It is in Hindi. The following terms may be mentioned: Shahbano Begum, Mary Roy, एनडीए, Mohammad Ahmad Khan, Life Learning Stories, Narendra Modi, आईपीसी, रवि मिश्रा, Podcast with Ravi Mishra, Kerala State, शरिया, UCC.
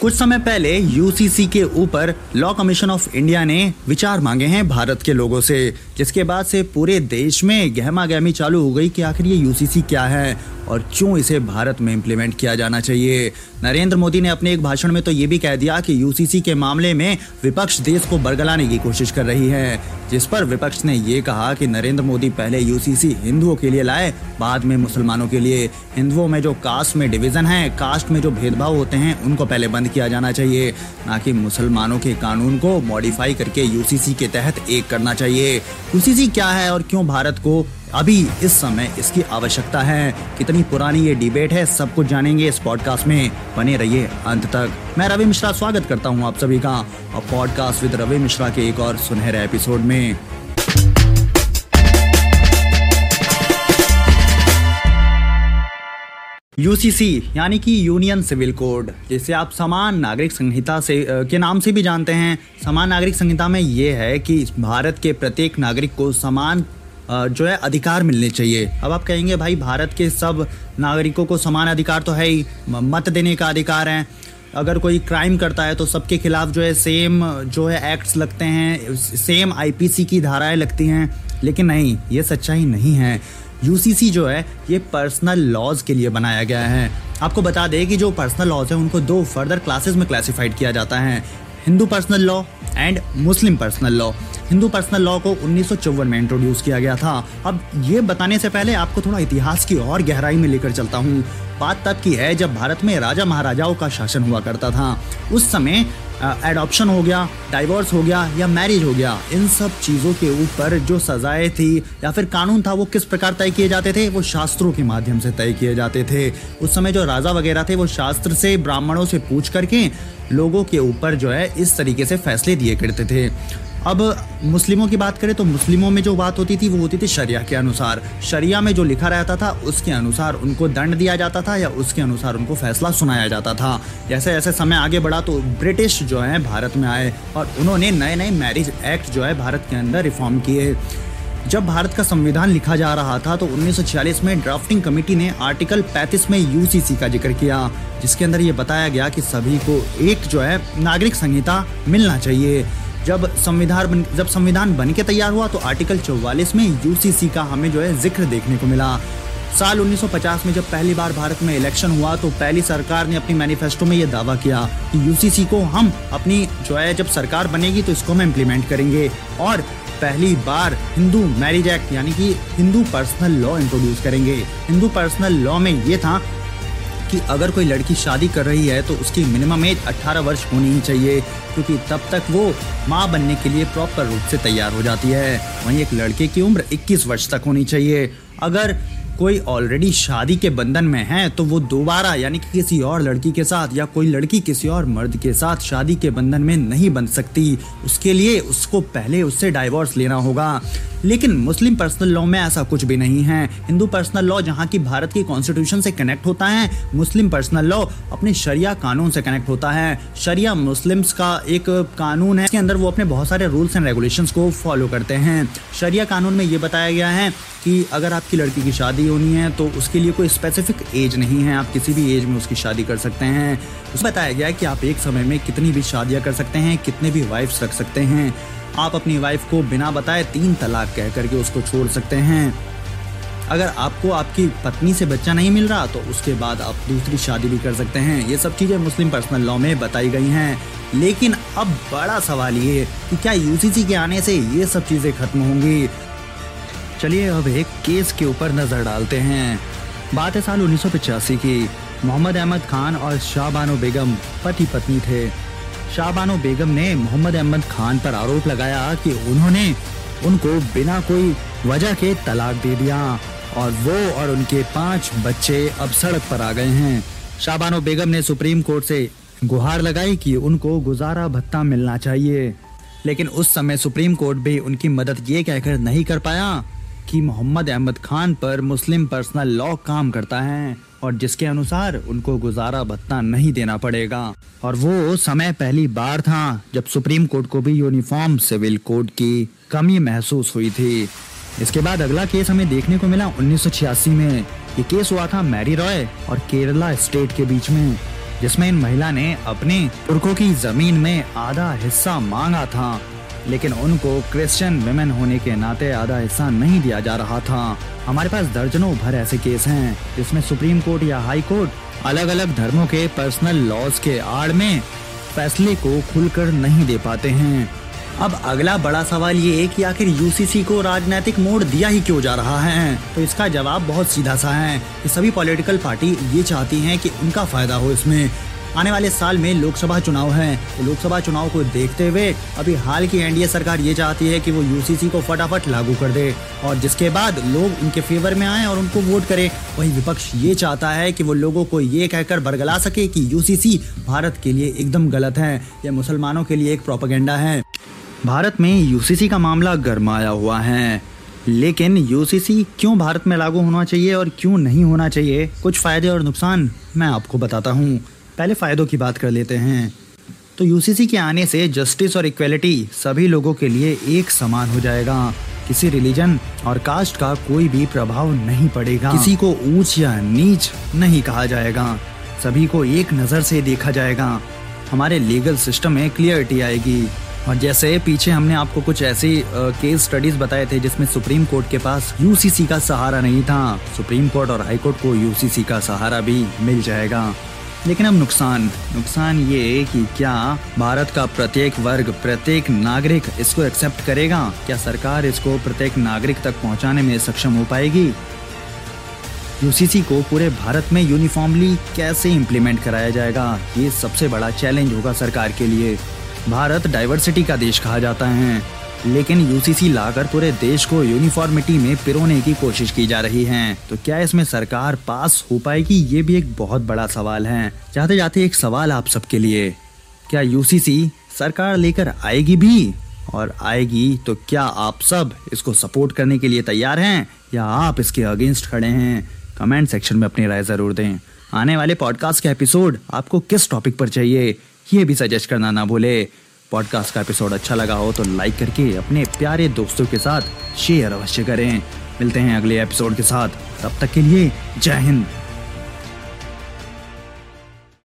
कुछ समय पहले यूसीसी के ऊपर लॉ कमीशन ऑफ इंडिया ने विचार मांगे हैं भारत के लोगों से, जिसके बाद से पूरे देश में गहमा गहमी चालू हो गई कि आखिर ये यूसीसी क्या है और क्यों इसे भारत में इम्प्लीमेंट किया जाना चाहिए। नरेंद्र मोदी ने अपने एक भाषण में तो ये भी कह दिया कि यूसीसी के मामले में विपक्ष देश को बरगलाने की कोशिश कर रही है, जिस पर विपक्ष ने ये कहा कि नरेंद्र मोदी पहले यूसीसी हिंदुओं के लिए लाए, बाद में मुसलमानों के लिए। हिंदुओं में जो कास्ट में डिवीज़न है, कास्ट में जो भेदभाव होते हैं, उनको पहले बंद किया जाना चाहिए, ना कि मुसलमानों के कानून को मॉडिफाई करके यूसीसी के तहत एक करना चाहिए। यूसीसी क्या है और क्यों भारत को अभी इस समय इसकी आवश्यकता है, कितनी पुरानी ये डिबेट है, सब कुछ जानेंगे इस पॉडकास्ट में। बने रहिए अंत तक। मैं रवि मिश्रा स्वागत करता हूँ आप सभी का और पॉडकास्ट विद रवि मिश्रा के एक और सुनहरे एपिसोड में। यूसीसी यानी कि यूनियन सिविल कोड, जिसे आप समान नागरिक संहिता से के नाम से भी जानते हैं। समान नागरिक संहिता में ये है कि भारत के प्रत्येक नागरिक को समान जो है अधिकार मिलने चाहिए। अब आप कहेंगे भाई भारत के सब नागरिकों को समान अधिकार तो है ही, मत देने का अधिकार है, अगर कोई क्राइम करता है तो सबके खिलाफ जो है सेम जो है एक्ट्स लगते हैं, सेम आईपीसी की धाराएं लगती हैं, लेकिन नहीं, ये सच्चाई नहीं है। यूसीसी जो है ये पर्सनल लॉज के लिए बनाया गया है। आपको बता दें कि जो पर्सनल लॉज हैं उनको दो फर्दर क्लासेस में क्लासिफाइड किया जाता है, Hindu personal law and Muslim personal law. Hindu personal law को 1954 में इंट्रोड्यूस किया गया था। अब ये बताने से पहले आपको थोड़ा इतिहास की और गहराई में लेकर चलता हूँ। बात तब की है जब भारत में राजा महाराजाओं का शासन हुआ करता था। उस समय एडॉप्शन हो गया, डाइवोर्स हो गया या मैरिज हो गया, इन सब चीज़ों के ऊपर जो सजाएं थी या फिर कानून था वो किस प्रकार तय किए जाते थे, वो शास्त्रों के माध्यम से तय किए जाते थे। उस समय जो राजा वगैरह थे वो शास्त्र से, ब्राह्मणों से पूछ करके लोगों के ऊपर जो है इस तरीके से फैसले दिए करते थे। अब मुस्लिमों की बात करें तो मुस्लिमों में जो बात होती थी वो होती थी शरिया के अनुसार। शरिया में जो लिखा रहता था उसके अनुसार उनको दंड दिया जाता था या उसके अनुसार उनको फैसला सुनाया जाता था। जैसे जैसे समय आगे बढ़ा तो ब्रिटिश जो है भारत में आए और उन्होंने नए नए मैरिज एक्ट जो है भारत के अंदर रिफॉर्म किए। जब भारत का संविधान लिखा जा रहा था तो 1946 में ड्राफ्टिंग कमेटी ने आर्टिकल 35 में यूसीसी का जिक्र किया, जिसके अंदर ये बताया गया कि सभी को एक जो है नागरिक संहिता मिलना चाहिए। जब संविधान बन के तैयार हुआ तो आर्टिकल 44 में यूसीसी का हमें जो है जिक्र देखने को मिला। साल 1950 में जब पहली बार भारत में इलेक्शन हुआ तो पहली सरकार ने अपनी मैनिफेस्टो में यह दावा किया कि यूसीसी को हम अपनी जो है जब सरकार बनेगी तो इसको हम इम्प्लीमेंट करेंगे और पहली बार हिंदू मैरिज एक्ट यानी कि हिंदू पर्सनल लॉ इंट्रोड्यूस करेंगे। हिंदू पर्सनल लॉ में ये था कि अगर कोई लड़की शादी कर रही है तो उसकी मिनिमम एज 18 वर्ष होनी ही चाहिए, क्योंकि तब तक वो माँ बनने के लिए प्रॉपर रूप से तैयार हो जाती है। वहीं एक लड़के की उम्र 21 वर्ष तक होनी चाहिए। अगर कोई ऑलरेडी शादी के बंधन में है तो वो दोबारा यानी कि किसी और लड़की के साथ या कोई लड़की किसी और मर्द के साथ शादी के बंधन में नहीं बंध सकती। उसके लिए उसको पहले उससे डाइवोर्स लेना होगा। लेकिन मुस्लिम पर्सनल लॉ में ऐसा कुछ भी नहीं है। हिंदू पर्सनल लॉ जहाँ की भारत की कॉन्स्टिट्यूशन से कनेक्ट होता है, मुस्लिम पर्सनल लॉ अपने शरिया कानून से कनेक्ट होता है। शरिया मुस्लिम्स का एक कानून है, इसके अंदर वो अपने बहुत सारे रूल्स एंड रेगुलेशंस को फॉलो करते हैं। शरिया कानून में ये बताया गया है कि अगर आपकी लड़की की शादी होनी है तो उसके लिए कोई स्पेसिफिक एज नहीं है, आप किसी भी एज में उसकी शादी कर सकते हैं। उसमें बताया गया है कि आप एक समय में कितनी भी शादियाँ कर सकते हैं, कितने भी वाइफ्स रख सकते हैं। आप अपनी वाइफ को बिना बताए 3 तलाक कह करके उसको छोड़ सकते हैं। अगर आपको आपकी पत्नी से बच्चा नहीं मिल रहा तो उसके बाद आप दूसरी शादी भी कर सकते हैं। ये सब चीज़ें मुस्लिम पर्सनल लॉ में बताई गई हैं। लेकिन अब बड़ा सवाल ये कि क्या यूसीसी के आने से ये सब चीज़ें खत्म होंगी? चलिए अब एक केस के ऊपर नज़र डालते हैं। बात है साल 1985 की। मोहम्मद अहमद खान और शाहबानो बेगम पति पत्नी थे। शाहबानो बेगम ने मोहम्मद अहमद खान पर आरोप लगाया कि उन्होंने उनको बिना कोई वजह के तलाक दे दिया और वो और उनके 5 बच्चे अब सड़क पर आ गए हैं। शाहबानो बेगम ने सुप्रीम कोर्ट से गुहार लगाई कि उनको गुजारा भत्ता मिलना चाहिए, लेकिन उस समय सुप्रीम कोर्ट भी उनकी मदद ये कहकर नहीं कर पाया कि मोहम्मद अहमद खान पर मुस्लिम पर्सनल लॉ काम करता है और जिसके अनुसार उनको गुजारा भत्ता नहीं देना पड़ेगा। और वो समय पहली बार था जब सुप्रीम कोर्ट को भी यूनिफॉर्म सिविल कोड की कमी महसूस हुई थी। इसके बाद अगला केस हमें देखने को मिला 1986 में। ये केस हुआ था मैरी रॉय और केरला स्टेट के बीच में। जिसमें इन महिला ने अपने तुर्कों की जमीन में आधा हिस्सा मांगा था, लेकिन उनको क्रिश्चियन विमेन होने के नाते आधा हिस्सा नहीं दिया जा रहा था। हमारे पास दर्जनों भर ऐसे केस हैं जिसमें सुप्रीम कोर्ट या हाई कोर्ट अलग अलग धर्मों के पर्सनल लॉज के आड़ में फैसले को खुलकर नहीं दे पाते हैं। अब अगला बड़ा सवाल ये है कि आखिर यूसीसी को राजनीतिक मोड़ दिया ही क्यों जा रहा है? तो इसका जवाब बहुत सीधा सा है कि सभी पॉलिटिकल पार्टी ये चाहती हैं कि उनका फायदा हो। इसमें आने वाले साल में लोकसभा चुनाव है। लोकसभा चुनाव को देखते हुए अभी हाल की एनडीए सरकार ये चाहती है कि वो यूसीसी को फटाफट लागू कर दे और जिसके बाद लोग उनके फेवर में आएं और उनको वोट करें। वहीं विपक्ष ये चाहता है कि वो लोगों को ये कहकर बरगला सके कि यूसीसी भारत के लिए एकदम गलत है, यह मुसलमानों के लिए एक प्रोपेगेंडा है। भारत में यूसीसी का मामला गरमाया हुआ है, लेकिन यूसीसी क्यों भारत में लागू होना चाहिए और क्यों नहीं होना चाहिए, कुछ फ़ायदे और नुकसान मैं आपको बताता हूँ। पहले फ़ायदों की बात कर लेते हैं। तो यूसीसी के आने से जस्टिस और इक्वलिटी सभी लोगों के लिए एक समान हो जाएगा। किसी रिलीजन और कास्ट का कोई भी प्रभाव नहीं पड़ेगा। किसी को ऊंच या नीच नहीं कहा जाएगा। सभी को एक नज़र से देखा जाएगा। हमारे लीगल सिस्टम में क्लियरिटी आएगी। और जैसे पीछे हमने आपको कुछ ऐसे केस स्टडीज बताए थे जिसमें सुप्रीम कोर्ट के पास यूसीसी का सहारा नहीं था, सुप्रीम कोर्ट और हाई कोर्ट को यूसीसी का सहारा भी मिल जाएगा। लेकिन अब नुकसान ये है कि क्या भारत का प्रत्येक वर्ग, प्रत्येक नागरिक इसको एक्सेप्ट करेगा? क्या सरकार इसको प्रत्येक नागरिक तक पहुंचाने में सक्षम हो पाएगी? यूसीसी को पूरे भारत में यूनिफॉर्मली कैसे इम्प्लीमेंट कराया जाएगा? ये सबसे बड़ा चैलेंज होगा सरकार के लिए। भारत डाइवर्सिटी का देश कहा जाता है, लेकिन यूसीसी लाकर पूरे देश को यूनिफॉर्मिटी में पिरोने की कोशिश की जा रही है। तो क्या इसमें सरकार पास हो पाएगी? ये भी एक बहुत बड़ा सवाल है। जाते जाते एक सवाल आप सबके लिए, क्या यूसीसी सरकार लेकर आएगी भी? और आएगी तो क्या आप सब इसको सपोर्ट करने के लिए तैयार हैं या आप इसके अगेंस्ट खड़े हैं? कमेंट सेक्शन में अपनी राय जरूर दें। आने वाले पॉडकास्ट के एपिसोड आपको किस टॉपिक पर चाहिए ये भी सजेस्ट करना ना भूले। पॉडकास्ट का एपिसोड अच्छा लगा हो तो लाइक करके अपने प्यारे दोस्तों के साथ शेयर अवश्य करें। मिलते हैं अगले एपिसोड के साथ, तब तक के लिए जय हिंद।